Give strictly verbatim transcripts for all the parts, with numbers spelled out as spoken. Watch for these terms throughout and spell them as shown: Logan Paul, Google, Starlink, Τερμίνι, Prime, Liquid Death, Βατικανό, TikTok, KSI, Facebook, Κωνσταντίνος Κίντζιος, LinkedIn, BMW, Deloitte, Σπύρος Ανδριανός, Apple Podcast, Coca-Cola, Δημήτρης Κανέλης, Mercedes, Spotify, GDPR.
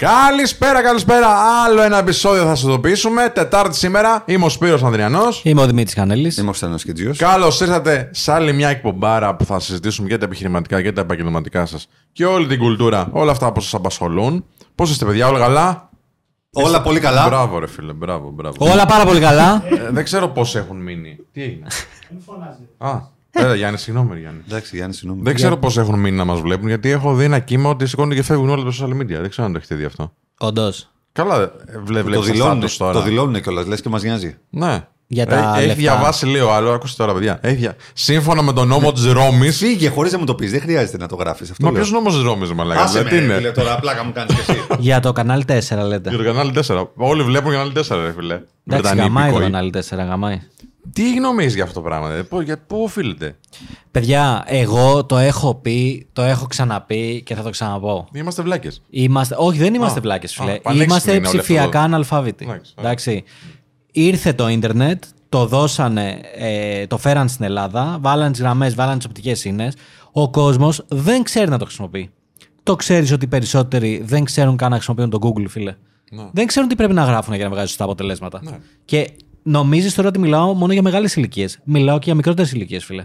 Καλησπέρα, καλησπέρα. Άλλο ένα επεισόδιο θα σας ειδοποιήσουμε. Τετάρτη σήμερα. Είμαι ο Σπύρος Ανδριανός. Είμαι ο Δημήτρης Κανέλης. Είμαι ο Κωνσταντίνος Κίντζιος. Καλώς ήρθατε σε άλλη μια εκπομπάρα που θα συζητήσουμε και τα επιχειρηματικά και τα επαγγελματικά σας και όλη την κουλτούρα, όλα αυτά που σας απασχολούν. Πώς είστε, παιδιά, όλα καλά? Όλα είστε... πολύ καλά. Μπράβο, ρε φίλε, μπράβο, μπράβο. Όλα πάρα πολύ καλά. ε, δεν ξέρω πώς έχουν μείνει. Τι έγινε? Μην φωνάζετε. Πέρα, Γιάννη, συγγνώμη, Γιάννη. Εντάξει, Γιάννη, συγγνώμη. Δεν ξέρω πώς έχουν μείνει να μας βλέπουν, γιατί έχω δει ένα κύμα ότι σηκώνουν και φεύγουν όλα τα social media. Δεν ξέρω αν το έχετε δει αυτό. Όντως. Καλά, βλέπεις στάτους τώρα. Το δηλώνουν κιόλας, λες και μας νοιάζει. Ναι. Για τα έχει λεφτά. Διαβάσει, λέει ο άλλο. Ακούστε τώρα, παιδιά. Έχει... Σύμφωνα με τον νόμο τη Ρώμη. Φύγε, χωρίς να μου το πεις, δεν χρειάζεται να το γράφεις αυτό. Μα ποιος νόμος της Ρώμης, μαλάκα? Άσε με, φίλε, τώρα απλά μου κάνεις εσύ. Για το κανάλι τέσσερα, λέτε. Για το κανάλι τέσσερα. Όλοι βλέπουν κανάλι τέσσερα, ρε φίλε. Εντάξει, γαμάει το κανάλι τέσσερα, γαμάει. Τι γνώμη για αυτό το πράγμα, δηλαδή, πού οφείλεται? Παιδιά, εγώ το έχω πει, το έχω ξαναπεί και θα το ξαναπώ. Είμαστε βλάκες. Είμαστε... Όχι, δεν είμαστε βλάκες, φίλε. Α, είμαστε ψηφιακά αναλφάβητοι. Εντάξει. Ήρθε το ίντερνετ, το δώσανε, ε, το φέραν στην Ελλάδα, βάλανε τις γραμμές, βάλανε τις οπτικές ίνες. Ο κόσμος δεν ξέρει να το χρησιμοποιεί. Το ξέρεις ότι οι περισσότεροι δεν ξέρουν καν να χρησιμοποιούν το Google, φίλε. Να. Δεν ξέρουν τι πρέπει να γράφουν για να βγάζουν σωστά αποτελέσματα. Να. Και νομίζεις τώρα ότι μιλάω μόνο για μεγάλες ηλικίες. Μιλάω και για μικρότερες ηλικίες, φίλε.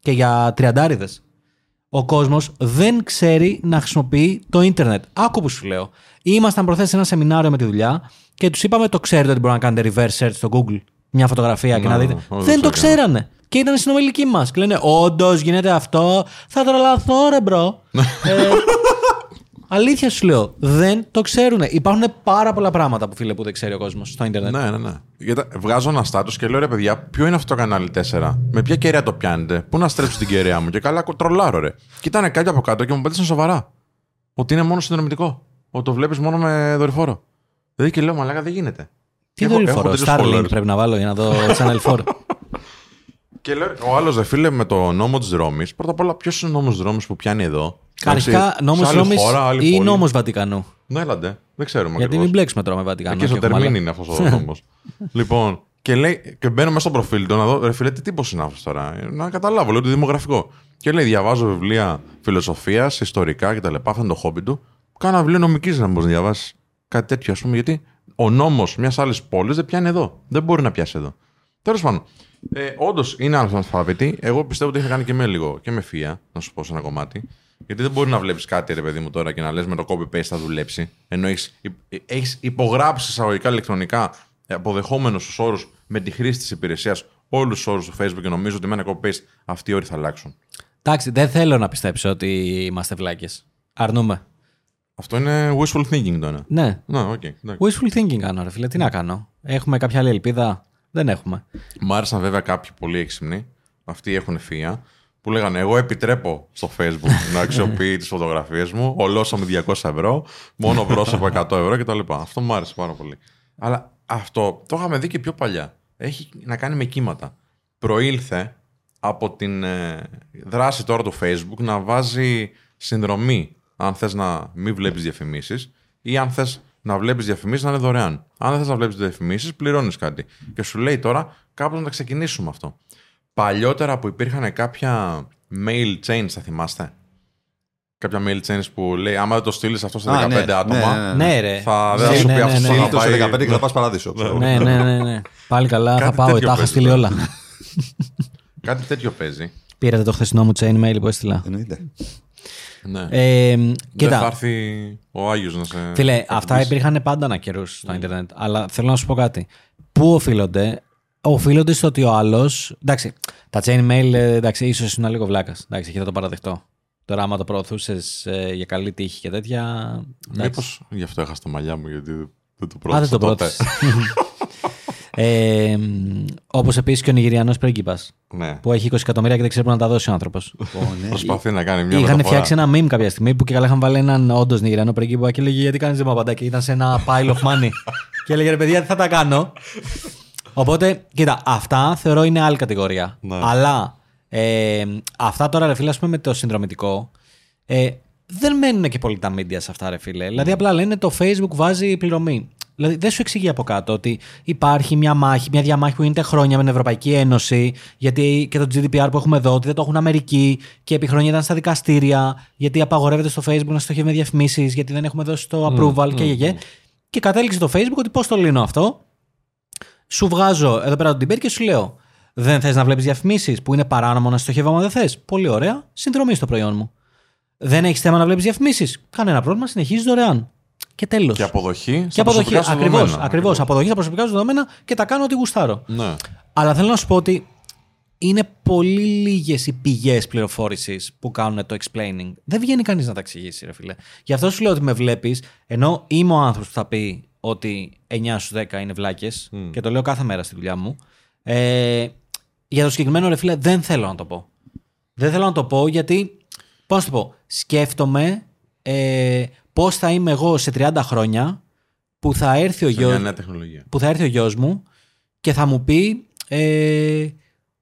Και για τριαντάριδες. Ο κόσμος δεν ξέρει να χρησιμοποιεί το ίντερνετ. Άκου που σου λέω. Ήμασταν προθέσει ένα σεμινάριο με τη δουλειά και τους είπαμε: το ξέρετε ότι μπορείτε να κάνετε reverse search στο Google, μια φωτογραφία και να, να δείτε. Δεν το ξέρανε. Και ήταν συνομιλικοί μας. Και λένε: όντως γίνεται αυτό. Θα τρελαθώ, ρε μπρο. ε, αλήθεια σου λέω. Δεν το ξέρουνε. Υπάρχουν πάρα πολλά πράγματα που, φίλε, που δεν ξέρει ο κόσμος στο ίντερνετ. Ναι, ναι, ναι. Γιατί βγάζω ένα στάτους και λέω: ρε παιδιά, ποιο είναι αυτό το κανάλι τέσσερα? Με ποια κεραία το πιάνετε? Πού να στρέψω την κεραία μου? Και καλά, τρολάρω, ρε. Και ήταν κάποιοι από κάτω και μου πέτυχαν σοβαρά. Ότι είναι μόνο συνδρομητικό. Ότι το βλέπεις μόνο με δορυφόρο. Δηλαδή και λέω: μαλάκα, δεν γίνεται. Τι έχω, δορυφόρο? Starlink πρέπει να βάλω για να δω Channel φορ. Και λέω: ο άλλος, δε φίλε, με το νόμο της Ρώμης. Πρώτα απ' όλα, ποιος είναι ο νόμος της Ρώμης που πιάνει εδώ? Αρχικά νόμος Ρώμης ή πόλη. Νόμος Βατικανού. Ναι, έλατε. Δεν ξέρουμε. Γιατί ακριβώς. Μην μπλέξουμε τώρα με Βατικανό. Και στο Τερμίνι είναι αυτός ο νόμος. Λοιπόν, και, λέει, και μπαίνω μέσα στο προφίλ του να δω: ρε φίλε, τι τύπος είναι αυτός τώρα? Να καταλάβω, λέω, το δημογραφικό. Και λέει: διαβάζω βιβλία φιλοσοφίας, ιστορικά κτλ. Αυτό είναι το χόμπι του. Κάνα βιβλίο νομικής να μπορεί να διαβάσει. Κάτι τέτοιο, ας πούμε, γιατί ο νόμος μιας άλλης πόλης δεν πιάνει εδώ. Δεν μπορεί να πιάσει εδώ. Τέλος πάντων. Ε, όντως είναι αναλφάβητη. Εγώ πιστεύω ότι έχει να κάνει και με λίγο και με φία, να σου πω σε ένα κομμάτι. Γιατί δεν μπορεί να βλέπεις κάτι, ρε παιδί μου, τώρα και να λες με το copy-paste θα δουλέψει. Ενώ έχεις υπογράψει εισαγωγικά ηλεκτρονικά, αποδεχόμενος τους όρους με τη χρήση της υπηρεσίας, όλους τους όρους του Facebook, και νομίζω ότι με ένα copy-paste αυτοί οι όροι θα αλλάξουν. Εντάξει, δεν θέλω να πιστέψω ότι είμαστε βλάκες. Αρνούμε. Αυτό είναι wishful thinking τώρα. Ναι. Ναι, okay. Wishful thinking κάνω, ρε φίλε. Τι να κάνω? Έχουμε κάποια άλλη ελπίδα? Δεν έχουμε. Μ' άρεσαν βέβαια κάποιοι πολύ έξυπνοι. Αυτοί έχουν φία. Που λέγανε: εγώ επιτρέπω στο Facebook να αξιοποιεί τις φωτογραφίες μου. Ολώσαμε διακόσια ευρώ. Μόνο πρόσωπα εκατό ευρώ κτλ. Αυτό μου άρεσε πάρα πολύ. Αλλά αυτό το είχαμε δει και πιο παλιά. Έχει να κάνει με κύματα. Προήλθε από την ε, δράση τώρα του Facebook να βάζει συνδρομή. Αν θες να μην βλέπεις διαφημίσεις, ή αν θες να βλέπεις διαφημίσεις να είναι δωρεάν. Αν δεν θες να βλέπεις διαφημίσεις, πληρώνεις κάτι. Και σου λέει τώρα κάπως να τα ξεκινήσουμε αυτό. Παλιότερα που υπήρχαν κάποια mail chains, θα θυμάστε? Κάποια mail chains που λέει: άμα δεν το στείλεις αυτό σε δεκαπέντε ναι, άτομα, ναι, ναι, ναι, ρε. Θα δεν θα σου πει αυτό θα πάει. Σε δεκαπέντε και θα πας παράδεισο. Ναι, ναι, ναι, ναι. Πάλι καλά, θα πάω. Τα είχα στείλει όλα. Κάτι τέτοιο παίζει. Πήρατε το χθεσινό μου chain mail που έστειλα? Ναι. Ε, κοίτα, δεν θα έρθει ο Άγιος να σε... Φίλε, αυτά υπήρχαν πάντα ανα καιρούς στο ίντερνετ. Αλλά θέλω να σου πω κάτι. Πού οφείλονται? Οφείλονται στο ότι ο άλλος... Εντάξει, τα chain mail, εντάξει, ίσως είναι λίγο βλάκας. Εντάξει, θα το παραδεχτώ. Τώρα άμα το προωθούσες ε, για καλή τύχη και τέτοια... Εντάξει. Μήπως γι' αυτό έχασα τα μαλλιά μου, γιατί δεν το προώθησα? Α, δεν το προώθησες. Ε, όπως επίσης και ο Νιγηριανός πρίγκιπας, ναι, που έχει είκοσι εκατομμύρια και δεν ξέρει πού να τα δώσει ο άνθρωπος. Προσπαθεί να κάνει μια μεταφορά. Είχαν φτιάξει ένα meme κάποια στιγμή που και καλά είχαν βάλει έναν όντως Νιγηριανό πρίγκιπα και λέγει: γιατί κάνεις δεν μου απαντά? Και ήταν σε ένα pile of money. Και έλεγε: ρε παιδιά, τι θα τα κάνω? Οπότε, κοίτα, αυτά θεωρώ είναι άλλη κατηγορία. Ναι. Αλλά ε, αυτά τώρα, ρε φίλε, ας πούμε, με το συνδρομητικό. Ε, δεν μένουν και πολύ τα media σε αυτά, ρε φίλε. Δηλαδή, απλά λένε: το Facebook βάζει πληρωμή. Δηλαδή δεν σου εξηγεί από κάτω ότι υπάρχει μια μάχη, μια διαμάχη που γίνεται χρόνια με την Ευρωπαϊκή Ένωση, γιατί και το τζι ντι πι αρ που έχουμε εδώ, ότι δεν το έχουν Αμερική και επί χρόνια ήταν στα δικαστήρια, γιατί απαγορεύεται στο Facebook να στοχεύει με διαφημίσεις, γιατί δεν έχουμε δώσει το approval mm, και γεγέ. Mm, mm. Και κατέληξε το Facebook ότι πώς το λύνω αυτό. Σου βγάζω εδώ πέρα τον Τιμπέρ και σου λέω: δεν θες να βλέπεις διαφημίσεις που είναι παράνομο να στοχεύω, αν δεν θες. Πολύ ωραία. Συνδρομή στο προϊόν μου. Δεν έχεις θέμα να βλέπεις διαφημίσεις. Κανένα πρόβλημα. Συνεχίζεις δωρεάν. Και τέλος. Και αποδοχή. Και αποδοχή. Ακριβώς. Ακριβώς. Αποδοχή στα προσωπικά σου δεδομένα και τα κάνω ό,τι γουστάρω. Ναι. Αλλά θέλω να σου πω ότι είναι πολύ λίγες οι πηγές πληροφόρησης που κάνουν το explaining. Δεν βγαίνει κανείς να τα εξηγήσει, ρε φίλε. Γι' αυτό σου λέω ότι με βλέπεις, ενώ είμαι ο άνθρωπος που θα πει ότι εννιά στους δέκα είναι βλάκες, mm. και το λέω κάθε μέρα στη δουλειά μου. Ε, για το συγκεκριμένο, ρε φίλε, δεν θέλω να το πω. Δεν θέλω να το πω γιατί, πώς να το πω, σκέφτομαι ε, πώς θα είμαι εγώ σε τριάντα χρόνια που θα έρθει ο γιος, που θα έρθει ο γιος μου και θα μου πει ε,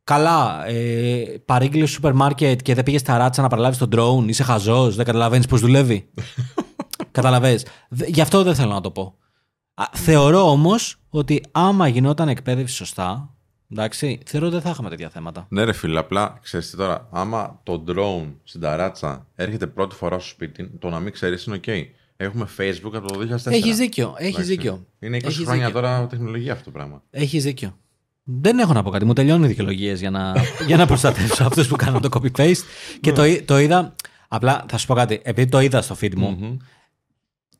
καλά, ε, παρήγγειλες στο σούπερ μάρκετ και δεν πήγες στα ράτσα να παραλάβεις τον drone, είσαι χαζός, δεν καταλαβαίνεις πώς δουλεύει. Καταλαβαίνεις. Γι' αυτό δεν θέλω να το πω. Θεωρώ όμως ότι άμα γινόταν εκπαίδευση σωστά, εντάξει, θεωρώ ότι δεν θα είχαμε τέτοια θέματα. Ναι, ρε φίλε, απλά ξέρεις τώρα, άμα το drone στην ταράτσα έρχεται πρώτη φορά στο σπίτι, το να μην ξέρεις είναι OK. Έχουμε Facebook από το δύο χιλιάδες τέσσερα. Έχεις δίκιο. Έχεις δίκιο. Είναι είκοσι έχεις χρόνια δίκιο. Τώρα τεχνολογία αυτό το πράγμα. Έχεις δίκιο. Δεν έχω να πω κάτι. Μου τελειώνουν οι δικαιολογίες για να, για να προστατεύσω αυτούς που κάνουν το copy-paste. Και το, το είδα. Απλά θα σου πω κάτι. Επειδή το είδα στο feed μου, mm-hmm.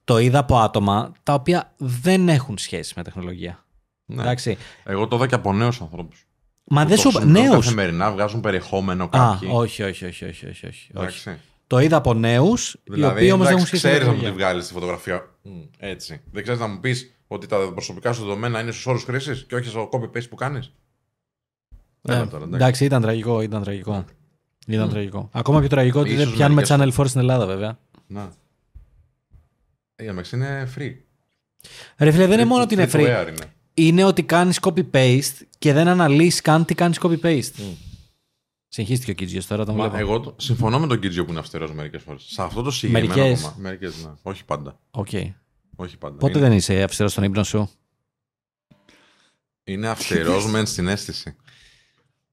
το είδα από άτομα τα οποία δεν έχουν σχέση με τεχνολογία. Ναι. Εντάξει. Εγώ το είδα και από νέους ανθρώπους. Μα δεν σου. Νέους. Καθημερινά βγάζουν περιεχόμενο κάποιοι. Α, όχι, όχι, όχι, όχι, όχι, όχι. Εντάξει. Το είδα από νέους. Δηλαδή, οι οποίοι δεν ξέρεις να μου τη βγάλεις τη φωτογραφία. Mm. Έτσι. Δεν ξέρεις να μου πεις ότι τα προσωπικά σου δεδομένα είναι στους όρους χρήσης και όχι στο copy-paste που κάνεις. Ναι. Έλα τώρα, εντάξει. εντάξει, ήταν τραγικό. Ήταν τραγικό. Mm. Ήταν τραγικό. Ακόμα και τραγικό ότι δεν πιάνουμε Channel φορ στην Ελλάδα, βέβαια. Να. Η Αμεξ είναι free. Ρε φίλε, δεν είναι μόνο ότι είναι free. Είναι ότι κάνεις copy-paste και δεν αναλύσεις καν τι κάνεις copy-paste. Mm. Συγχύστηκε ο Κίντζιος τώρα. Τον Μα, εγώ το, συμφωνώ με τον Κίντζιο που είναι αυστηρός μερικές φορές. Σε αυτό το συγκεκριμένο μερικές. Κομμά. Μερικές, ναι. Όχι πάντα. Okay. Όχι πάντα. Πότε είναι... δεν είσαι αυστηρός στον ύπνο σου. Είναι αυστηρός μεν στην αίσθηση.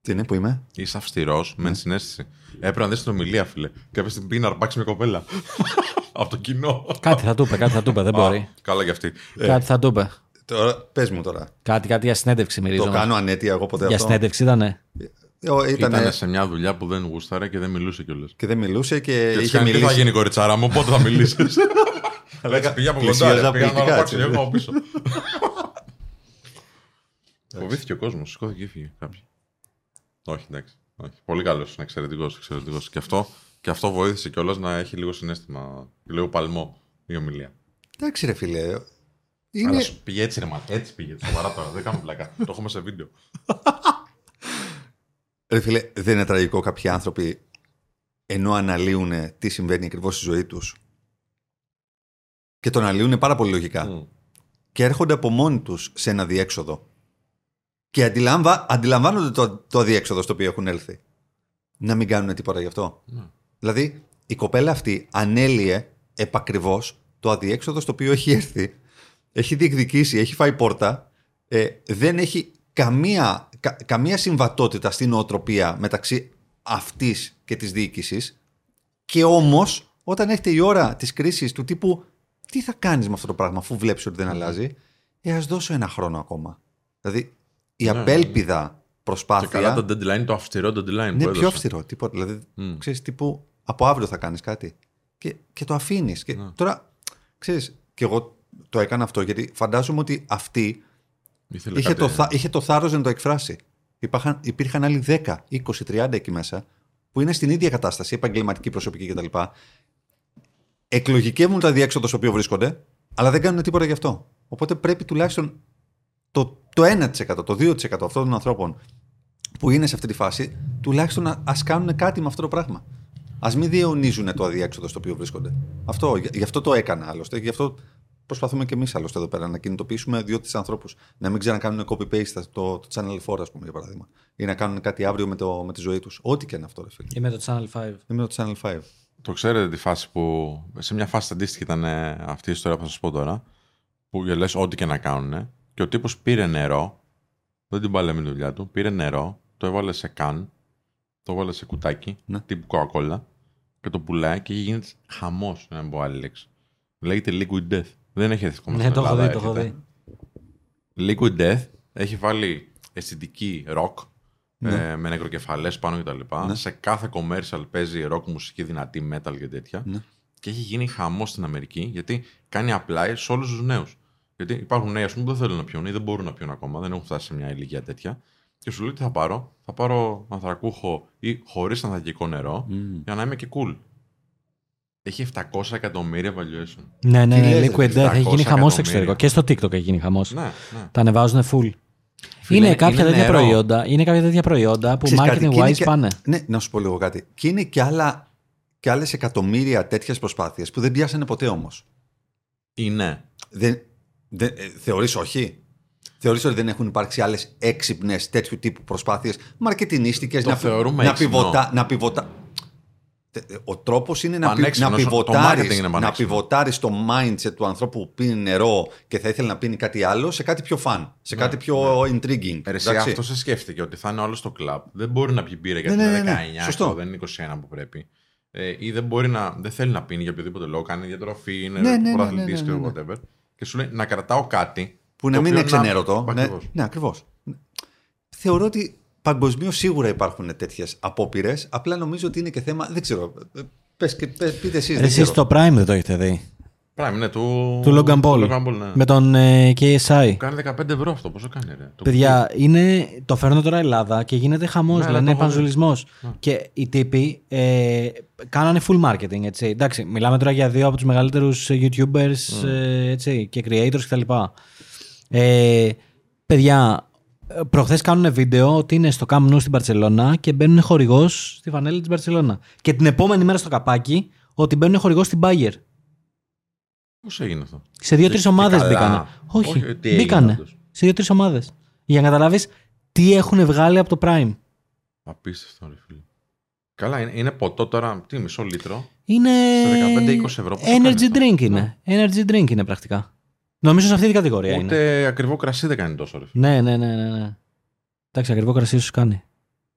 Τι είναι που είμαι. Είσαι αυστηρός μεν στην αίσθηση. Έπρεπε να δεις την ομιλία, φίλε. Κάποια στιγμή πήγε να αρπάξει μια κοπέλα. Από το κοινό. Κάτι θα του είπε, κάτι θα του είπε. Δεν μπορεί. Καλά κι αυτή. Κάτι θα του είπε. Τώρα, πες μου τώρα. Κάτι, κάτι για συνέντευξη μυρίζομαι. Το κάνω ανέτεια εγώ ποτέ. Για αυτό. Συνέντευξη ήτανε. Ήτανε σε μια δουλειά που δεν γούσταρε και δεν μιλούσε κιόλας. Και δεν μιλούσε και, και είχε μιλήσει. Τι θα γίνει η κοριτσάρα μου, πότε θα μιλήσεις. Λέγα πήγα από κοντά, πήγα να αρπάξει λίγο από πίσω. Φοβήθηκε ο κόσμος, σηκώθηκε και έφυγε κάποιοι. Όχι, εντάξει. Πολύ καλός, είναι εξαιρετικός, εξαιρετικός. Και αυτό, και αυτό βοήθησε κιόλας να έχει λίγο συναίσθημα, λίγο παλμό η ομιλία. Εντάξει ρε φίλε. Είναι... Αλλά σου πήγε έτσι ρε μα, έτσι πήγε, σοβαρά τώρα, δεν κάνουμε πλάκα, το έχουμε σε βίντεο. Ρε φίλε, δεν είναι τραγικό κάποιοι άνθρωποι ενώ αναλύουν τι συμβαίνει ακριβώς στη ζωή τους και το αναλύουν πάρα πολύ λογικά mm. και έρχονται από μόνοι τους σε ένα διέξοδο και αντιλαμβα... αντιλαμβάνονται το... το διέξοδο στο οποίο έχουν έλθει. Να μην κάνουν τίποτα γι' αυτό. Mm. Δηλαδή η κοπέλα αυτή ανέλυε επακριβώς το αδιέξοδο στο οποίο έχει έρθει. Έχει διεκδικήσει, έχει φάει πόρτα, ε, δεν έχει καμία, κα, καμία συμβατότητα στην νοοτροπία μεταξύ αυτής και της διοίκησης. Και όμως, όταν έρχεται η ώρα της κρίσης του τύπου τι θα κάνεις με αυτό το πράγμα αφού βλέπεις ότι δεν αλλάζει, ε, ας δώσω ένα χρόνο ακόμα. Δηλαδή, η απέλπιδα yeah, yeah. προσπάθεια... Και καλά το deadline, το αυστηρό deadline που έδωσε. Ναι, πιο αυστηρό, τίποτα. Δηλαδή, mm. ξέρεις, τύπου από αύριο θα κάνεις κάτι και, και το αφήνεις. Και, yeah. Τώρα, ξέρεις, και εγώ... Το έκανα αυτό γιατί φαντάζομαι ότι αυτή είχε, κάτι... το θά... είχε το θάρρος να το εκφράσει. Υπάχαν... Υπήρχαν άλλοι δέκα, είκοσι, τριάντα εκεί μέσα που είναι στην ίδια κατάσταση, επαγγελματική, προσωπική κτλ. Εκλογικεύουν τα διέξοδο στο οποίο βρίσκονται, αλλά δεν κάνουν τίποτα γι' αυτό. Οπότε πρέπει τουλάχιστον το, το ένα τοις εκατό, το δύο τοις εκατό αυτών των ανθρώπων που είναι σε αυτή τη φάση, τουλάχιστον ας κάνουν κάτι με αυτό το πράγμα. Ας μην διαιωνίζουν το αδιέξοδο στο οποίο βρίσκονται. Αυτό, γι' αυτό το έκανα άλλωστε. Γι' αυτό προσπαθούμε και εμείς άλλωστε εδώ πέρα να κινητοποιήσουμε δύο-τρεις ανθρώπους. Να μην ξανακάνουν copy-paste το, το Channel φορ, ας πούμε, για παράδειγμα. Ή να κάνουν κάτι αύριο με, το, με τη ζωή τους. Ό,τι και είναι αυτό, ρε φίλε. Ή με το Channel φάιβ. Ή με το Channel φάιβ. Το ξέρετε τη φάση που. Σε μια φάση αντίστοιχη ήταν αυτή η ιστορία που θα σας πω τώρα. που λες ό,τι και να κάνουνε. Και ο τύπος πήρε νερό, δεν την πάλε με τη δουλειά του, πήρε νερό, το έβαλε σε καν, το έβαλε σε κουτάκι, ναι, τύπου Coca-Cola, και το πουλάει και γίνεται χαμός, να μην πω άλλη λέξη. Λέγεται Liquid Death. Δεν έχει έρθει ακόμα. Ναι, στην το Ελλάδα, έχω δει, έρχεται. Το έχω δει. Liquid Death έχει βάλει αισθητική rock, ναι, ε, με νεκροκεφαλές πάνω κτλ. Ναι. Σε κάθε commercial παίζει rock, μουσική, δυνατή, metal και τέτοια. Ναι. Και έχει γίνει χαμός στην Αμερική, γιατί κάνει apply σε όλους τους νέους. Γιατί υπάρχουν νέοι, ας πούμε, που δεν θέλουν να πιούν ή δεν μπορούν να πιούν ακόμα, δεν έχουν φτάσει σε μια ηλικία τέτοια. Και σου λέει τι θα πάρω, θα πάρω ανθρακούχο ή χωρίς ανθρακικό νερό, mm. για να είμαι και cool. Έχει επτακόσια εκατομμύρια valuation. Ναι, ναι, ναι, Liquid Death έχει γίνει χαμός στο εξωτερικό. Και στο TikTok έχει γίνει χαμός. Ναι, ναι. Τα ανεβάζουν full. Φίλε, είναι, κάποια είναι, προϊόντα, είναι κάποια τέτοια προϊόντα που marketing-wise πάνε. Ναι, να σου πω λίγο κάτι. Και είναι και άλλα. Και άλλες εκατομμύρια τέτοιες προσπάθειες που δεν πιάσανε ποτέ όμως. Είναι. Δεν, δεν, ε, θεωρείς όχι. Θεωρείς ότι δεν έχουν υπάρξει άλλες έξυπνες τέτοιου τύπου προσπάθειες μαρκετινίστικες να, να, πιβοτά, να πιβοτά. Ο τρόπος είναι να, πι, να, πιβοτάρεις, είναι να πιβοτάρεις το mindset του ανθρώπου που πίνει νερό και θα ήθελε να πίνει κάτι άλλο σε κάτι πιο fun, σε ναι, κάτι πιο ναι. intriguing. Εσύ αυτό σε σκέφτηκε ότι θα είναι όλο στο κλαμπ. Δεν μπορεί να πιει μπύρα γιατί ναι, είναι ναι, ναι, δεκαεννιά, ναι. δεν είναι είκοσι ένα που πρέπει. Ε, ή δεν, μπορεί να, δεν θέλει να πίνει για οποιοδήποτε λόγο, κάνει διατροφή, είναι ναι, ναι, πρωταθλητής ναι, ναι, ναι, ναι. και whatever. Και σου λέει να κρατάω κάτι που να μην είναι ξενέρωτο. Ναι, ναι, ακριβώς. Θεωρώ ότι παγκοσμίως σίγουρα υπάρχουν τέτοιες απόπειρες, απλά νομίζω ότι είναι και θέμα. Δεν ξέρω. Πες, πες, πείτε εσείς. Εσείς το Prime δεν το έχετε δει. Prime, ναι, του, του Logan Paul. Ναι. Με τον ε, κέι ες άι. Που κάνει δεκαπέντε ευρώ αυτό, πόσο κάνει, ρε. Παιδιά, είναι, το φέρνω τώρα Ελλάδα και γίνεται χαμός, ναι, δηλαδή είναι επανζουλισμός. Ναι. Και οι τύποι ε, κάνανε full marketing, έτσι. Εντάξει, μιλάμε τώρα για δύο από τους μεγαλύτερους YouTubers mm. ε, έτσι, και creators κτλ. Ε, παιδιά, προχθές κάνουν βίντεο ότι είναι στο Camp Nou στην Barcelona και μπαίνουν χορηγός στη φανέλα της Barcelona. Και την επόμενη μέρα στο καπάκι ότι μπαίνουν χορηγός στην Bayern. Πώς έγινε αυτό? Σε δύο-τρεις ομάδες μπήκανε. Όχι, Όχι μπήκανε. Έγινε, σε δύο-τρεις ομάδες. Για να καταλάβεις τι έχουν βγάλει από το Prime. Απίστευτο, ρε φίλε. Καλά, είναι, είναι ποτό τώρα. Τι, μισό λίτρο. Είναι. Σε δεκαπέντε με είκοσι ευρώ. Energy drink αυτό. Είναι. Ναι. Energy drink είναι πρακτικά. Νομίζω σε αυτή την κατηγορία. Ούτε είναι. Ακριβό κρασί δεν κάνει τόσο, ρε φίλε. Ναι, ναι, ναι, ναι. Εντάξει, ακριβό κρασί σου κάνει.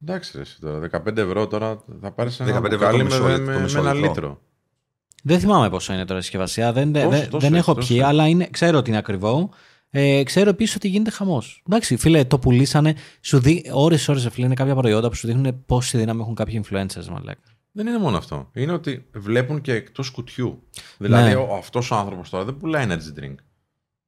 Εντάξει, ρε, δεκαπέντε ευρώ τώρα θα πάρει ένα μπουκάλι με ένα λίτρο. Δεν θυμάμαι πόσο είναι τώρα η συσκευασία. Δεν, τόσο, δε, τόσο, δεν έχω τόσο, πιει, τόσο. Αλλά είναι, ξέρω ότι είναι ακριβό. Ε, ξέρω επίσης ότι γίνεται χαμός. Εντάξει, φίλε, το πουλήσανε. Σου δει ώρες-ώρες, φίλε, είναι κάποια προϊόντα που σου δείχνουν πόση δύναμη έχουν κάποιοι influencers, μαλάκα. Δεν είναι μόνο αυτό. Είναι ότι βλέπουν και εκτός κουτιού. Δηλαδή, ναι. αυτός ο άνθρωπος τώρα δεν πουλάει energy drink.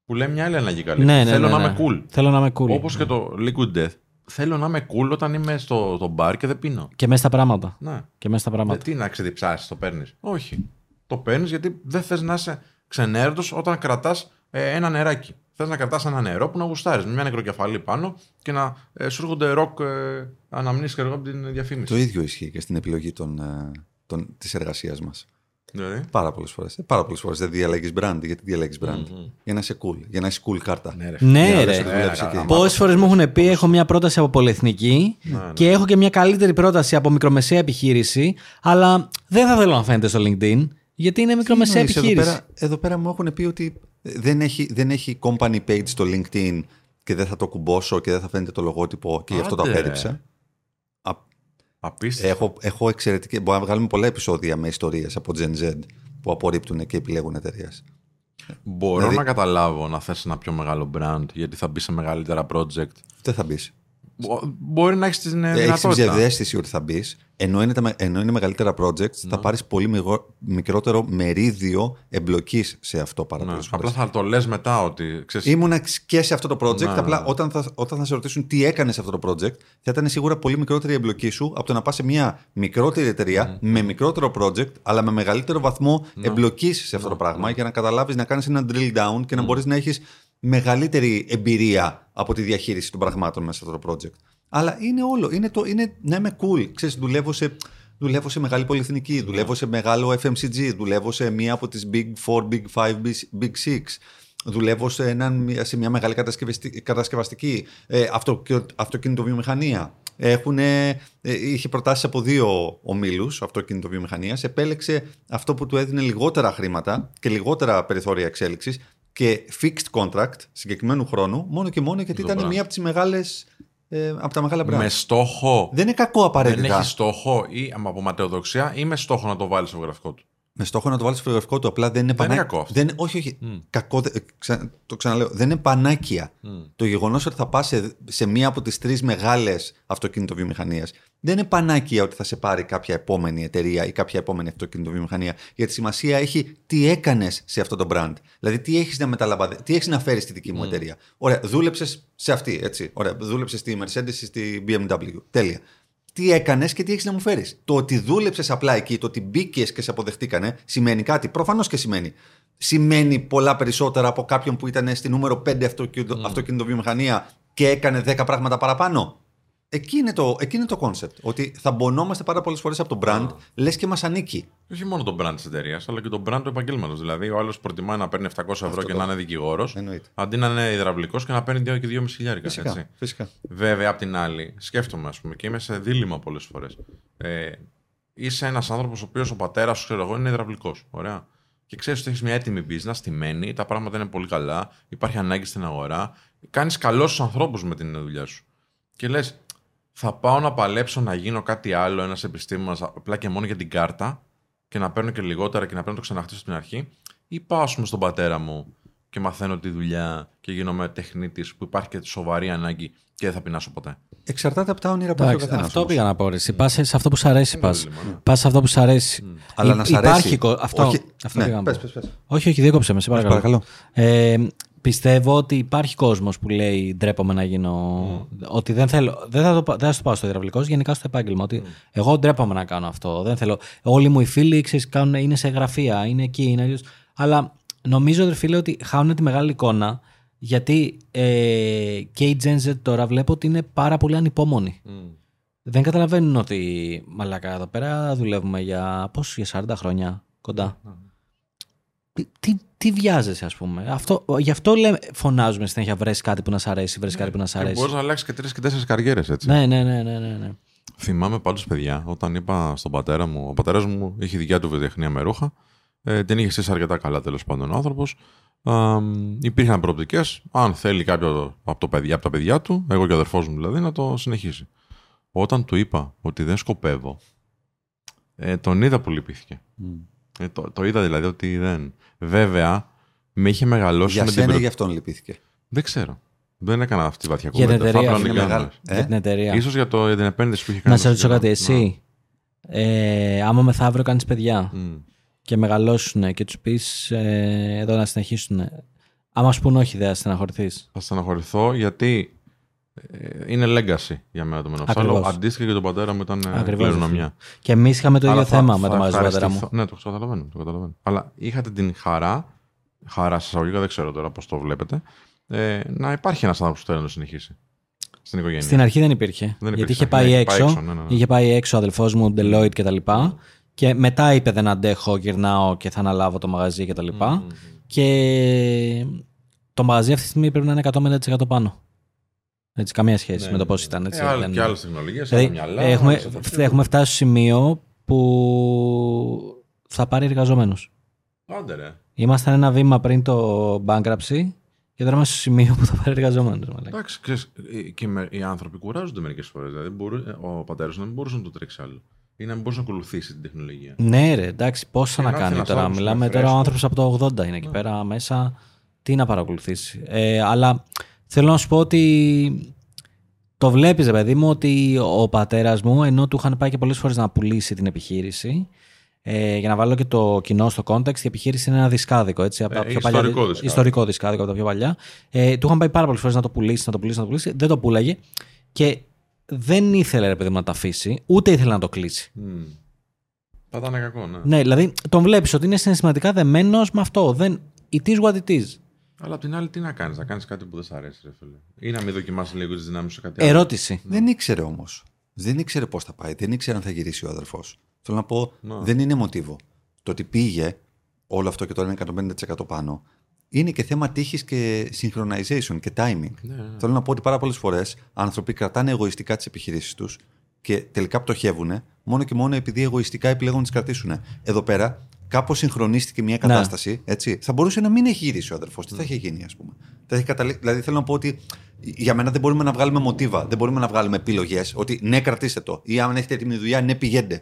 Πουλάει μια άλλη ανάγκη καλή. Ναι, ναι, θέλω, ναι, ναι, να ναι. Cool. θέλω να είμαι cool. Όπως ναι. και το Liquid Death. Θέλω να είμαι cool όταν είμαι στο, στο μπαρ και δεν πίνω. Και μέσα στα πράγματα. Ναι. Και μέσα στα πράγματα. Τι να ξεδιψάσεις, το παίρνεις. Όχι. Το παίρνεις γιατί δεν θες να είσαι ξενέρωτος όταν κρατάς ε, ένα νεράκι. Θες να κρατάς ένα νερό που να γουστάρεις με μια νεκροκεφαλή πάνω και να ε, σου έρχονται ροκ ε, αναμνήσεις και εγώ από την διαφήμιση. Το ίδιο ισχύει και στην επιλογή της εργασίας μας. Δηλαδή. Πάρα πολλές φορές. Πάρα πολλές φορές δεν διαλέγεις brand. Γιατί διαλέγεις brand? Mm-hmm. Για να είσαι cool. Για να είσαι cool κάρτα. Ναι, ρε. Ναι, ρε. Ναι, πόσες φορές μου έχουν πει έχω μια πρόταση από πολυεθνική ναι, και ναι. έχω και μια καλύτερη πρόταση από μικρομεσαία επιχείρηση, αλλά δεν θα θέλω να φαίνεται στο LinkedIn. Γιατί είναι μικρομεσαία επιχείρηση. Εδώ πέρα, εδώ πέρα μου έχουν πει ότι δεν έχει, δεν έχει company page στο LinkedIn και δεν θα το κουμπώσω και δεν θα φαίνεται το λογότυπο και γι' αυτό το απέρριψα. Α... Απίστευτο. Έχω, έχω εξαιρετική. Μπορούμε να βγάλουμε πολλά επεισόδια με ιστορίες από Gen Z που απορρίπτουν και επιλέγουν εταιρείες. Μπορώ δηλαδή... να καταλάβω να θες ένα πιο μεγάλο brand γιατί θα μπει σε μεγαλύτερα project. Δεν θα μπει. Μπορεί να έχεις την δυνατότητα. Έχεις ψευδαίσθηση ότι θα μπεις, ενώ είναι, τα, ενώ είναι μεγαλύτερα projects, να. Θα πάρεις πολύ μικρότερο μερίδιο εμπλοκής σε αυτό παραδείγματος. Απλά θα το λες μετά ότι. Ξέρεις... Ήμουνα και σε αυτό το project, να, απλά ναι. όταν, θα, όταν θα σε ρωτήσουν τι έκανες σε αυτό το project, θα ήταν σίγουρα πολύ μικρότερη η εμπλοκή σου από το να πας σε μια μικρότερη εταιρεία ναι. με μικρότερο project, αλλά με μεγαλύτερο βαθμό ναι. εμπλοκής σε αυτό ναι. το πράγμα ναι. για να καταλάβεις, να κάνεις ένα drill down και να ναι. μπορείς να έχεις μεγαλύτερη εμπειρία από τη διαχείριση των πραγμάτων μέσα σε αυτό το project. Αλλά είναι όλο. Είναι, το, είναι να είμαι cool. Ξέρεις, δουλεύω σε, δουλεύω σε μεγάλη πολυεθνική, δουλεύω σε μεγάλο εφ εμ σι τζι, δουλεύω σε μία από τις Big Four, Big Five, Big Six, δουλεύω σε, έναν, σε μια μεγάλη κατασκευαστική, ε, αυτο, αυτοκινητοβιομηχανία. Έχουν, ε, είχε προτάσεις από δύο ομίλους αυτοκινητοβιομηχανίας, επέλεξε αυτό που του έδινε λιγότερα χρήματα και λιγότερα περιθώρια εξέλιξης και fixed contract συγκεκριμένου χρόνου, μόνο και μόνο γιατί ήταν μία από τις μεγάλες, ε, από τα μεγάλα πράγματα. Με στόχο. Δεν είναι κακό απαραίτητα. Δεν έχει στόχο ή από ματαιοδοξία ή με στόχο να το βάλει στο γραφικό του. Με στόχο να το βάλει στο γραφικό του, απλά δεν είναι πανάκια. Δεν, όχι, όχι. Mm. Κακό, ξα, το ξαναλέω. Δεν είναι πανάκια. Mm. Το γεγονός ότι θα πας σε, σε μία από τις τρεις μεγάλες αυτοκινητοβιομηχανίες. Δεν είναι πανάκια ότι θα σε πάρει κάποια επόμενη εταιρεία ή κάποια επόμενη αυτοκινητοβιομηχανία. Γιατί σημασία έχει τι έκανες σε αυτό το brand. Δηλαδή, τι έχεις να, μεταλαμπαδε... να φέρεις στη δική μου mm. εταιρεία. Ωραία, δούλεψες σε αυτή. Έτσι. Ωραία, δούλεψες στη Mercedes, στη μπι εμ ντάμπλιου. Τέλεια. Τι έκανες και τι έχεις να μου φέρεις. Το ότι δούλεψες απλά εκεί, το ότι μπήκες και σε αποδεχτήκανε, σημαίνει κάτι. Προφανώς και σημαίνει. Σημαίνει πολλά περισσότερα από κάποιον που ήταν στη νούμερο πέντε αυτοκινητοβιομηχανία mm. και έκανε δέκα πράγματα παραπάνω. Εκεί είναι το, εκεί είναι το concept. Ότι θα μπωνόμαστε πάρα πολλές φορές από το brand, mm. λες και μας ανήκει. Όχι μόνο το brand της εταιρείας, αλλά και το brand του επαγγέλματος. Δηλαδή, ο άλλος προτιμάει να παίρνει επτακόσια ευρώ αυτό και το... να είναι δικηγόρος, αντί να είναι υδραυλικός και να παίρνει δύο και δυόμισι χιλιάρικα. Φυσικά, έτσι. Φυσικά. Βέβαια, απ' την άλλη, σκέφτομαι, ας πούμε, και είμαι σε δίλημμα πολλές φορές. Ε, είσαι ένας άνθρωπος ο οποίος ο πατέρας σου, ξέρω εγώ, είναι υδραυλικός. Ωραία. Και ξέρεις ότι έχεις μια έτοιμη business, στημένη, τα πράγματα είναι πολύ καλά, υπάρχει ανάγκη στην αγορά. Κάνεις καλό στους ανθρώπους με την δουλειά σου. Και λες, θα πάω να παλέψω να γίνω κάτι άλλο, ένας επιστήμονας, απλά και μόνο για την κάρτα και να παίρνω και λιγότερα και να παίρνω το ξαναχτίσω στην αρχή, ή πάω ας πούμε στον πατέρα μου και μαθαίνω τη δουλειά και γίνομαι τεχνίτης που υπάρχει και σοβαρή ανάγκη και δεν θα πεινάσω ποτέ. Εξαρτάται από τα όνειρα που έχει ο καθένας. Αυτό όμως πήγα να πω. Εσύ. Mm. Πας σε αυτό που σ' αρέσει. Mm. Πας. Mm. Πας σε αυτό που σ' αρέσει. Mm. Υ- Αλλά να σ' αρέσει. Υπάρχει... Αυτό, όχι... αυτό ναι, πήγα να πω. Πες, πες, πες. Όχι, όχι, δίκοψε με, σε παρακαλώ. παρακαλώ. Ε, Πιστεύω ότι υπάρχει κόσμος που λέει ντρέπομαι να γίνω. Mm. Ότι δεν θέλω. Δεν θα, το, δεν θα το πάω στο υδραυλικό, γενικά στο επάγγελμα. Ότι mm. εγώ ντρέπομαι να κάνω αυτό. Δεν θέλω. Όλοι μου οι φίλοι ξέρεις, κάνουν, είναι σε γραφεία, είναι εκεί, είναι αλλιώς. Αλλά νομίζω, ρε φίλε, ότι χάνουν τη μεγάλη εικόνα. Γιατί ε, και η Gen Z τώρα βλέπω ότι είναι πάρα πολύ ανυπόμονοι. Mm. Δεν καταλαβαίνουν ότι μαλάκα εδώ πέρα δουλεύουμε για, πώς, για σαράντα χρόνια κοντά. Mm. Τι, τι βιάζεσαι, ας πούμε. Αυτό, γι' αυτό λέμε, φωνάζουμε συνέχεια βρες κάτι που να σ' αρέσει, βρες ναι, κάτι που να σ' αρέσει. Μπορείς να αλλάξεις και τρεις και τέσσερις καριέρες, έτσι. Ναι, ναι, ναι, ναι, ναι. Θυμάμαι πάντως, παιδιά, όταν είπα στον πατέρα μου, ο πατέρας μου είχε δικιά του βιοτεχνία με ρούχα. Ε, την είχε στήσει αρκετά καλά, τέλος πάντων, ο άνθρωπος. Ε, υπήρχαν προοπτικές. Αν θέλει κάποιο από, το παιδιά, από τα παιδιά του, εγώ και ο αδερφός μου δηλαδή, να το συνεχίσει. Όταν του είπα ότι δεν σκοπεύω, ε, τον είδα που λυπήθηκε. Mm. Ε, το, το είδα δηλαδή ότι δεν. Βέβαια, με είχε μεγαλώσει. Για με σένα την... ή για αυτόν λυπήθηκε. Δεν ξέρω. Δεν έκανα αυτή τη βαθιά κουβέντα. Για την εταιρεία. Μεγάλη... Ε? Για την εταιρεία. Ίσως για το, την επένδυση που είχε κάνει. Να σε ρωτήσω κάτι. Εσύ, ε, άμα μεθαύριο κάνεις παιδιά mm. και μεγαλώσουν και τους πεις ε, εδώ να συνεχίσουν. Άμα σου πουν όχι, δεν θα στεναχωρηθείς. Θα στεναχωρηθώ γιατί είναι legacy για μένα το μενόψαλο. Αντίστοιχα και τον πατέρα μου ήταν κληρονομιά. Και εμείς είχαμε το ίδιο θέμα με τον πατέρα μου. Ναι, το καταλαβαίνω, το καταλαβαίνω. Αλλά είχατε την χαρά, χαρά σας αγωγικά, δεν ξέρω τώρα πώς το βλέπετε, ε, να υπάρχει ένας άνθρωπος που θέλει να το συνεχίσει. Στην οικογένεια. Στην αρχή δεν υπήρχε. Δεν υπήρχε γιατί είχε αρχή, πάει έξω, έξω ναι, ναι, ναι. Είχε πάει έξω ο αδελφός μου, Deloitte κτλ. Και, και μετά είπε δεν αντέχω, γυρνάω και θα αναλάβω το μαγαζί κτλ. Και, mm-hmm. και το μαγαζί αυτή τη στιγμή πρέπει να είναι εκατό με εκατό τοις εκατό πάνω. Έτσι, καμία σχέση ναι, με το πώς ήταν. Έτσι, ε, άλλ, ήταν... Και άλλες τεχνολογίες, δηλαδή, μυαλά, έχουμε, θα έχουμε φτάσει στο σημείο που θα πάρει εργαζόμενους. Άντε ρε. Ήμασταν ένα βήμα πριν το bankruptcy και τώρα είμαστε στο σημείο που θα πάρει εργαζόμενους. Εντάξει, ξέρεις, και οι άνθρωποι κουράζονται μερικές φορές. Δηλαδή, ο πατέρας να μην μπορούσε να το τρέξει άλλο ή να μην μπορούσε να ακολουθήσει την τεχνολογία. Ναι, ρε, εντάξει, πώς θα να κάνει τώρα. Μιλάμε τώρα, ο άνθρωπος από το ογδόντα είναι εκεί πέρα μέσα. Τι να παρακολουθήσει. Αλλά. Θέλω να σου πω ότι το βλέπεις, ρε παιδί μου, ότι ο πατέρας μου, ενώ του είχαν πάει και πολλές φορές να πουλήσει την επιχείρηση, ε, για να βάλω και το κοινό στο context, η επιχείρηση είναι ένα δισκάδικο, έτσι, από ε, τα πιο ιστορικό παλιά, δισκάδικο. Ιστορικό δισκάδικο από τα πιο παλιά. Ε, του είχαν πάει πάρα πολλές φορές να το πουλήσει, να το πουλήσει, να το πουλήσει, δεν το πουλάγε και δεν ήθελε, ρε παιδί μου, να τα αφήσει, ούτε ήθελε να το κλείσει. Mm. Θα ήταν κακό, ναι. Ναι, δηλαδή τον βλέπεις ότι είναι συναισθηματικά δεμένος με αυτό. Δεν... It is what it is. Αλλά απ' την άλλη, τι να κάνεις, να κάνεις κάτι που δεν σ' αρέσει, ρε φίλε. Ή να μην δοκιμάσεις λίγο τις δυνάμεις σου, κάτι άλλο. Ερώτηση. Ναι. Δεν ήξερε όμως. Δεν ήξερε πώς θα πάει. Δεν ήξερε αν θα γυρίσει ο αδερφός. Θέλω να πω, να. Δεν είναι μοτίβο. Το ότι πήγε όλο αυτό και τώρα είναι εκατόν πενήντα τοις εκατό πάνω, είναι και θέμα τύχης και synchronization και timing. Ναι, ναι. Θέλω να πω ότι πάρα πολλές φορές άνθρωποι κρατάνε εγωιστικά τις επιχειρήσεις τους και τελικά πτωχεύουν μόνο και μόνο επειδή εγωιστικά επιλέγουν να τις κρατήσουν. Εδώ πέρα κάπως συγχρονίστηκε μια κατάσταση. Ναι. Έτσι, θα μπορούσε να μην έχει γυρίσει ο αδερφός. Τι θα είχε γίνει, ας πούμε. Θα είχε καταλή... Δηλαδή, θέλω να πω ότι για μένα δεν μπορούμε να βγάλουμε μοτίβα, δεν μπορούμε να βγάλουμε επιλογές. Ότι ναι, κρατήστε το. Ή αν έχετε έτοιμη δουλειά, ναι, πηγαίνετε.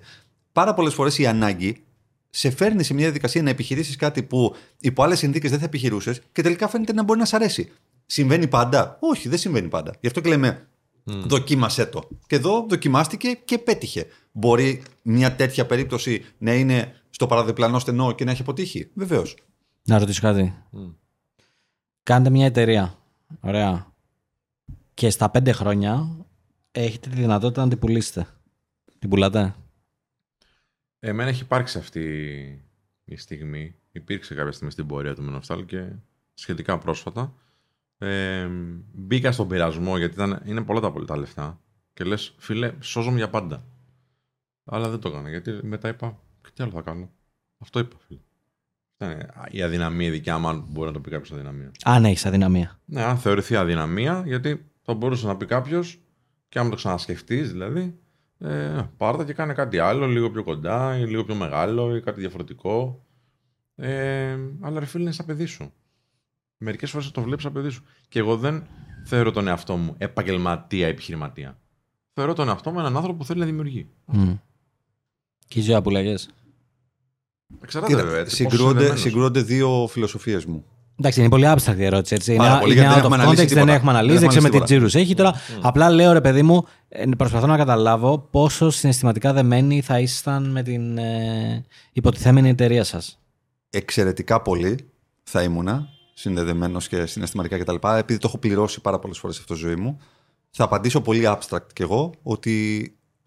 Πάρα πολλές φορές η ανάγκη σε φέρνει σε μια διαδικασία να επιχειρήσεις κάτι που υπό άλλες συνθήκες δεν θα επιχειρούσες και τελικά φαίνεται να μπορεί να σ' αρέσει. Συμβαίνει πάντα? Όχι, δεν συμβαίνει πάντα. Γι' αυτό και λέμε. Mm. Δοκίμασέ το. Και εδώ δοκιμάστηκε και πέτυχε. Μπορεί μια τέτοια περίπτωση να είναι στο παραδιπλανό στενό και να έχει αποτύχει? Βεβαίως. Να ρωτήσω κάτι. Mm. Κάντε μια εταιρεία. Ωραία. Και στα πέντε χρόνια έχετε τη δυνατότητα να την πουλήσετε. Την πουλάτε? Εμένα έχει υπάρξει αυτή η στιγμή. Υπήρξε κάποια στιγμή στην πορεία του Μενοστάλ και σχετικά πρόσφατα. Ε, μπήκα στον πειρασμό γιατί ήταν, είναι πολλά τα πολιτά λεφτά και λες, φίλε, σώζομαι για πάντα, αλλά δεν το έκανα γιατί μετά είπα τι άλλο θα κάνω, αυτό είπα, φίλε, ήταν η αδυναμία δικιά μου, αν μπορεί να το πει κάποιος αδυναμία, αν έχεις αδυναμία, ναι, αν θεωρηθεί αδυναμία, γιατί θα μπορούσε να πει κάποιος και άμα το ξανασκεφτείς δηλαδή, ε, πάρτα και κάνε κάτι άλλο λίγο πιο κοντά ή λίγο πιο μεγάλο ή κάτι διαφορετικό, ε, αλλά ρε φίλε, είναι σαν παιδί σου. Μερικές φορές το βλέπεις από παιδί σου. Και εγώ δεν θεωρώ τον εαυτό μου επαγγελματία, επιχειρηματία. Θεωρώ τον εαυτό μου έναν άνθρωπο που θέλει να δημιουργεί. Mm. Και η ζωή που λέγες. Εξαρτάται βέβαια. Συγκρούονται δύο φιλοσοφίες μου. Εντάξει, είναι πολύ άψαχτη η ερώτηση. Έτσι. Είναι out of context, δεν έχουμε αναλύσει, δεν ξέρουμε τι τζίρους έχει. Τώρα, mm. απλά λέω, ρε παιδί μου, προσπαθώ να καταλάβω πόσο συναισθηματικά δεμένοι θα ήσασταν με την ε, υποτιθέμενη εταιρεία σας. Εξαιρετικά πολύ θα ήμουνα. Συνδεδεμένος και συναισθηματικά κτλ. Επειδή το έχω πληρώσει πάρα πολλές φορές αυτό στη ζωή μου, θα απαντήσω πολύ abstract κι εγώ ότι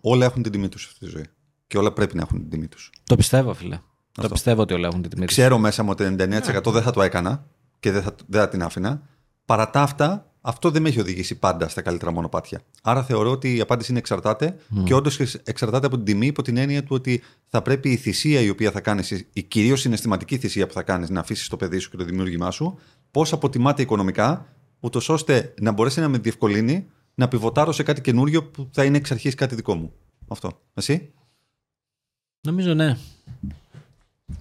όλα έχουν την τιμή τους αυτή τη ζωή. Και όλα πρέπει να έχουν την τιμή τους. Το πιστεύω, φίλε. Αυτό. Το πιστεύω ότι όλα έχουν την τιμή τους. Ξέρω μέσα μου ότι ενενήντα εννέα τοις εκατό yeah. δεν θα το έκανα και δεν θα, δεν θα την άφηνα. Παρά τα αυτά, αυτό δεν με έχει οδηγήσει πάντα στα καλύτερα μονοπάτια. Άρα θεωρώ ότι η απάντηση είναι εξαρτάται mm. και όντως εξαρτάται από την τιμή, υπό την έννοια του ότι θα πρέπει η θυσία η οποία θα κάνεις, η κυρίως συναισθηματική θυσία που θα κάνεις, να αφήσεις το παιδί σου και το δημιούργημά σου, πώς αποτιμάται οικονομικά, ούτως ώστε να μπορέσει να με διευκολύνει να πιβοτάρω σε κάτι καινούριο που θα είναι εξ αρχής κάτι δικό μου. Αυτό. Εσύ? Νομίζω ναι.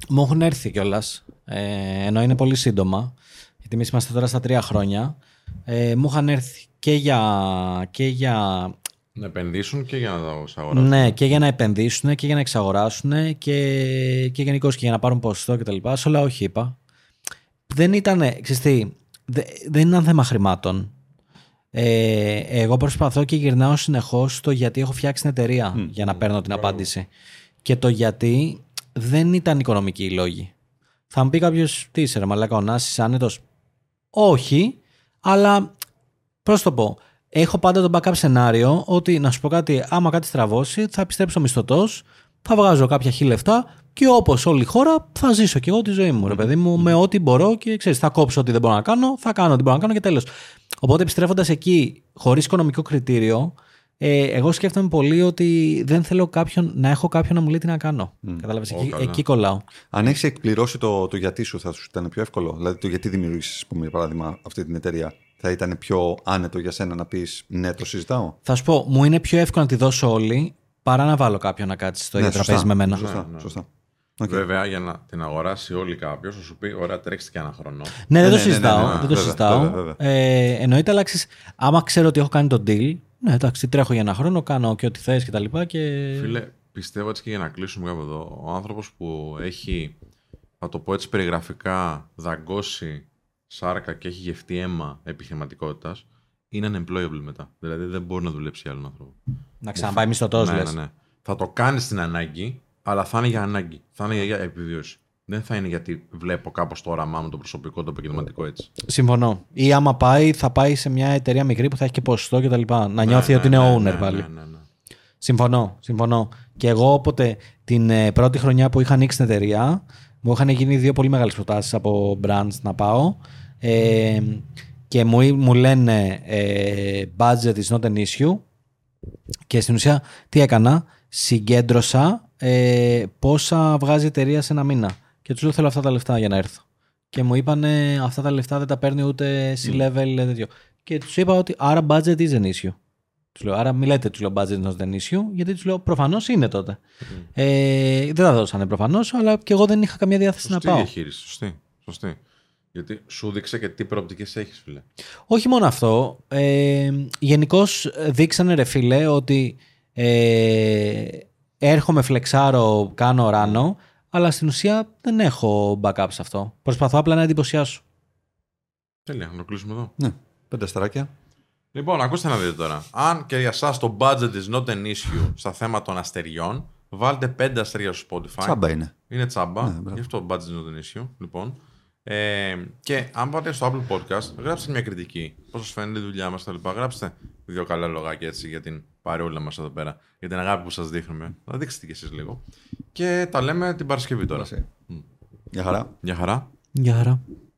Μου έχουν έρθει κιόλας. Ε, ενώ είναι πολύ σύντομα, γιατί εμείς είμαστε τώρα στα τρία χρόνια. Ε, μου είχαν έρθει και για, και για να επενδύσουν και για να τα εξαγοράσουν. Ναι, και για να επενδύσουν και για να εξαγοράσουν και, και γενικώς και για να πάρουν ποσοστό κτλ. Σε όλα όχι είπα. Δεν ήταν, ξέρεις τι, δε, δεν ήταν θέμα χρημάτων. Ε, εγώ προσπαθώ και γυρνάω συνεχώς στο γιατί έχω φτιάξει την εταιρεία mm. για να mm. παίρνω την απάντηση. Mm. Και το γιατί δεν ήταν οικονομικοί οι λόγοι. Θα μου πει κάποιος, τι είσαι ρε μαλάκα, ο Νάσης, άνετος? Όχι. Αλλά πώς το πω, έχω πάντα το backup σενάριο ότι να σου πω κάτι, άμα κάτι στραβώσει, θα επιστρέψω μισθωτός, θα βγάζω κάποια χίλια λεφτά και όπως όλη η χώρα θα ζήσω και εγώ τη ζωή μου, ρε παιδί μου, με ό,τι μπορώ και ξέρεις, θα κόψω ό,τι δεν μπορώ να κάνω, θα κάνω ό,τι μπορώ να κάνω και τέλος. Οπότε επιστρέφοντας εκεί, χωρίς οικονομικό κριτήριο, ε, εγώ σκέφτομαι πολύ ότι δεν θέλω κάποιον, να έχω κάποιον να μου λέει τι να κάνω. Mm. Κατάλαβες, oh, εκεί, εκεί κολλάω. Αν έχεις εκπληρώσει το, το γιατί σου, θα σου ήταν πιο εύκολο. Δηλαδή, το γιατί δημιουργήσεις, για παράδειγμα, αυτή την εταιρεία, θα ήταν πιο άνετο για σένα να πεις ναι, το συζητάω. Θα σου πω, μου είναι πιο εύκολο να τη δώσω όλη παρά να βάλω κάποιον να κάτσει στο ίδιο τραπέζι με μένα. Σωστά, ναι, ναι. Σωστά. Okay. Βέβαια, για να την αγοράσει όλη κάποιο, θα σου πει: ωραία, τρέξτε και ένα χρόνο. Ναι, δεν το συζητάω. Εννοείται, αλλά άμα ξέρω ότι έχω κάνει τον deal. Ναι, εντάξει, τρέχω για ένα χρόνο, κάνω και ό,τι θες και τα λοιπά. Και... Φίλε, πιστεύω έτσι και για να κλείσουμε κάπου εδώ. Ο άνθρωπος που έχει, θα το πω έτσι περιγραφικά, δαγκώσει σάρκα και έχει γευτεί αίμα επιχειρηματικότητας, είναι unemployable μετά. Δηλαδή δεν μπορεί να δουλέψει για άλλον άνθρωπο. Να ξαναπάει μισθωτός, λες. Ναι, ναι. Θα το κάνει στην ανάγκη, αλλά θα είναι για ανάγκη. Θα είναι για επιβίωση. Δεν θα είναι γιατί βλέπω κάπως το όραμά μου, το προσωπικό, το επαγγελματικό έτσι. Συμφωνώ. Ή άμα πάει, θα πάει σε μια εταιρεία μικρή που θα έχει και ποσοστό κτλ. Να ναι, νιώθει ναι, ότι είναι ναι, owner ναι, πάλι. Ναι, ναι, ναι. Συμφωνώ, συμφωνώ. Και εγώ όποτε την πρώτη χρονιά που είχα ανοίξει την εταιρεία, μου είχαν γίνει δύο πολύ μεγάλες προτάσεις από brands να πάω. Ε, και μου, μου λένε ε, budget is not an issue. Και στην ουσία τι έκανα, συγκέντρωσα ε, πόσα βγάζει η εταιρεία σε ένα μήνα. Και τους λέω θέλω αυτά τα λεφτά για να έρθω. Και μου είπανε αυτά τα λεφτά δεν τα παίρνει ούτε C-level mm. τέτοιο. Και τους είπα ότι άρα budget is an issue. Τους λέω, άρα μιλάτε, τους λέω budget not an issue, γιατί τους λέω προφανώς είναι τότε. Mm. Ε, δεν τα δώσανε προφανώς, αλλά και εγώ δεν είχα καμία διάθεση σωστή να πάω. Διαχείριση, σωστή, σωστή. Γιατί σου δείξε και τι προοπτικές έχεις, φίλε. Όχι μόνο αυτό. Ε, γενικώς δείξανε, ρε φίλε, ότι ε, έρχομαι, φλεξάρω, κάνω ράνο, αλλά στην ουσία δεν έχω backup σε αυτό. Προσπαθώ απλά να εντυπωσιάσω. Τέλεια, να κλείσουμε εδώ. Ναι, πέντε αστεράκια. Λοιπόν, ακούστε να δείτε τώρα. Αν και για εσάς το budget is not an issue στα θέματα των αστεριών, βάλτε πέντε αστερία στο Spotify. Τσάμπα είναι. Είναι τσάμπα. Ναι, γι' αυτό budget is not an issue, λοιπόν. Ε, και αν πάτε στο Apple Podcast, γράψτε μια κριτική. Πώς σας φαίνεται η δουλειά μας, τα λοιπά. Γράψτε δύο καλά λογάκια έτσι για την παρεούλα μας εδώ πέρα, για την αγάπη που σας δείχνουμε. Θα δείξετε κι εσείς λίγο. Και τα λέμε την Παρασκευή τώρα. Γεια χαρά. Γεια χαρά. Γεια χαρά.